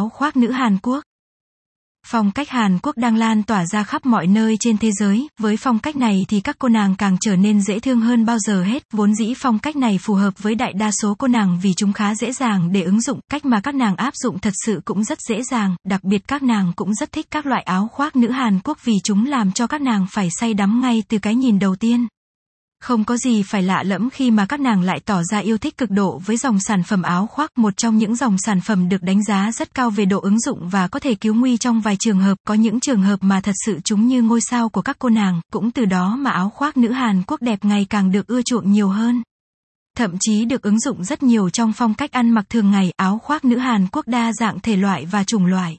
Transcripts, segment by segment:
áo khoác nữ Hàn Quốc. Phong cách Hàn Quốc đang lan tỏa ra khắp mọi nơi trên thế giới, với phong cách này thì các cô nàng càng trở nên dễ thương hơn bao giờ hết. Vốn dĩ phong cách này phù hợp với đại đa số cô nàng vì chúng khá dễ dàng để ứng dụng, cách mà các nàng áp dụng thật sự cũng rất dễ dàng, đặc biệt các nàng cũng rất thích các loại áo khoác nữ Hàn Quốc vì chúng làm cho các nàng phải say đắm ngay từ cái nhìn đầu tiên. Không có gì phải lạ lẫm khi mà các nàng lại tỏ ra yêu thích cực độ với dòng sản phẩm áo khoác, một trong những dòng sản phẩm được đánh giá rất cao về độ ứng dụng và có thể cứu nguy trong vài trường hợp, có những trường hợp mà thật sự chúng như ngôi sao của các cô nàng, cũng từ đó mà áo khoác nữ Hàn Quốc đẹp ngày càng được ưa chuộng nhiều hơn. Thậm chí được ứng dụng rất nhiều trong phong cách ăn mặc thường ngày, áo khoác nữ Hàn Quốc đa dạng thể loại và chủng loại.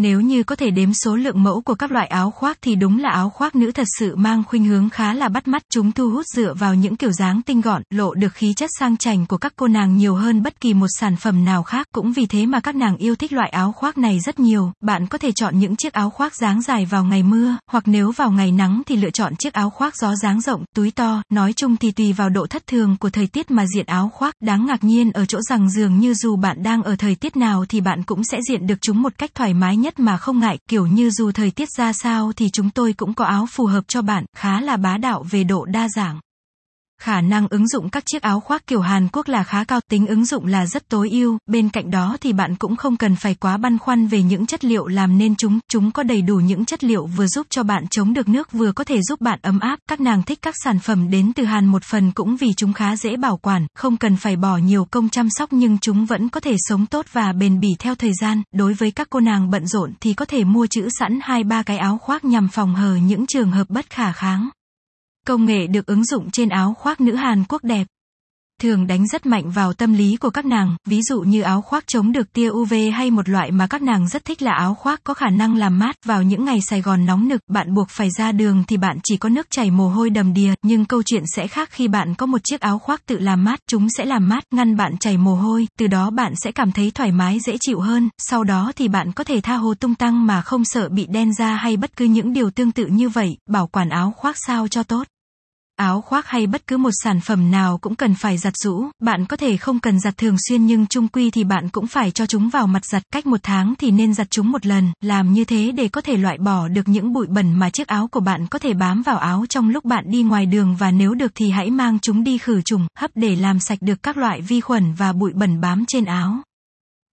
Nếu như có thể đếm số lượng mẫu của các loại áo khoác thì đúng là áo khoác nữ thật sự mang khuynh hướng khá là bắt mắt, chúng thu hút dựa vào những kiểu dáng tinh gọn, lộ được khí chất sang chảnh của các cô nàng nhiều hơn bất kỳ một sản phẩm nào khác, cũng vì thế mà các nàng yêu thích loại áo khoác này rất nhiều. Bạn có thể chọn những chiếc áo khoác dáng dài vào ngày mưa, hoặc nếu vào ngày nắng thì lựa chọn chiếc áo khoác gió dáng rộng, túi to, nói chung thì tùy vào độ thất thường của thời tiết mà diện áo khoác. Đáng ngạc nhiên ở chỗ rằng dường như dù bạn đang ở thời tiết nào thì bạn cũng sẽ diện được chúng một cách thoải mái nhất mà không ngại, kiểu như dù thời tiết ra sao thì chúng tôi cũng có áo phù hợp cho bạn, khá là bá đạo về độ đa dạng. Khả năng ứng dụng các chiếc áo khoác kiểu Hàn Quốc là khá cao, tính ứng dụng là rất tối ưu, bên cạnh đó thì bạn cũng không cần phải quá băn khoăn về những chất liệu làm nên chúng có đầy đủ những chất liệu vừa giúp cho bạn chống được nước vừa có thể giúp bạn ấm áp. Các nàng thích các sản phẩm đến từ Hàn một phần cũng vì chúng khá dễ bảo quản, không cần phải bỏ nhiều công chăm sóc nhưng chúng vẫn có thể sống tốt và bền bỉ theo thời gian. Đối với các cô nàng bận rộn thì có thể mua trữ sẵn 2-3 cái áo khoác nhằm phòng hờ những trường hợp bất khả kháng. Công nghệ được ứng dụng trên áo khoác nữ Hàn Quốc đẹp thường đánh rất mạnh vào tâm lý của các nàng, ví dụ như áo khoác chống được tia UV hay một loại mà các nàng rất thích là áo khoác có khả năng làm mát. Vào những ngày Sài Gòn nóng nực, bạn buộc phải ra đường thì bạn chỉ có nước chảy mồ hôi đầm đìa, nhưng câu chuyện sẽ khác khi bạn có một chiếc áo khoác tự làm mát, chúng sẽ làm mát, ngăn bạn chảy mồ hôi, từ đó bạn sẽ cảm thấy thoải mái dễ chịu hơn, sau đó thì bạn có thể tha hồ tung tăng mà không sợ bị đen da hay bất cứ những điều tương tự như vậy. Bảo quản áo khoác sao cho tốt. Áo khoác hay bất cứ một sản phẩm nào cũng cần phải giặt giũ, bạn có thể không cần giặt thường xuyên nhưng chung quy thì bạn cũng phải cho chúng vào mặt giặt, cách 1 tháng thì nên giặt chúng 1 lần, làm như thế để có thể loại bỏ được những bụi bẩn mà chiếc áo của bạn có thể bám vào áo trong lúc bạn đi ngoài đường, và nếu được thì hãy mang chúng đi khử trùng, hấp để làm sạch được các loại vi khuẩn và bụi bẩn bám trên áo.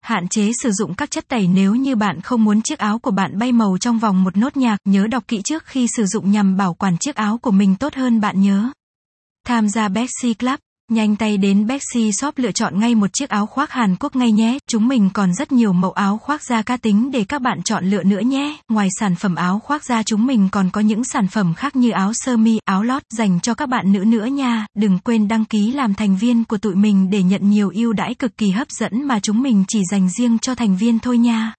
Hạn chế sử dụng các chất tẩy nếu như bạn không muốn chiếc áo của bạn bay màu trong vòng một nốt nhạc, nhớ đọc kỹ trước khi sử dụng nhằm bảo quản chiếc áo của mình tốt hơn bạn nhé. Tham gia Bessie Club, nhanh tay đến Bexie Shop lựa chọn ngay một chiếc áo khoác Hàn Quốc ngay nhé. Chúng mình còn rất nhiều mẫu áo khoác da cá tính để các bạn chọn lựa nữa nhé. Ngoài sản phẩm áo khoác da chúng mình còn có những sản phẩm khác như áo sơ mi, áo lót dành cho các bạn nữ nữa nha. Đừng quên đăng ký làm thành viên của tụi mình để nhận nhiều ưu đãi cực kỳ hấp dẫn mà chúng mình chỉ dành riêng cho thành viên thôi nha.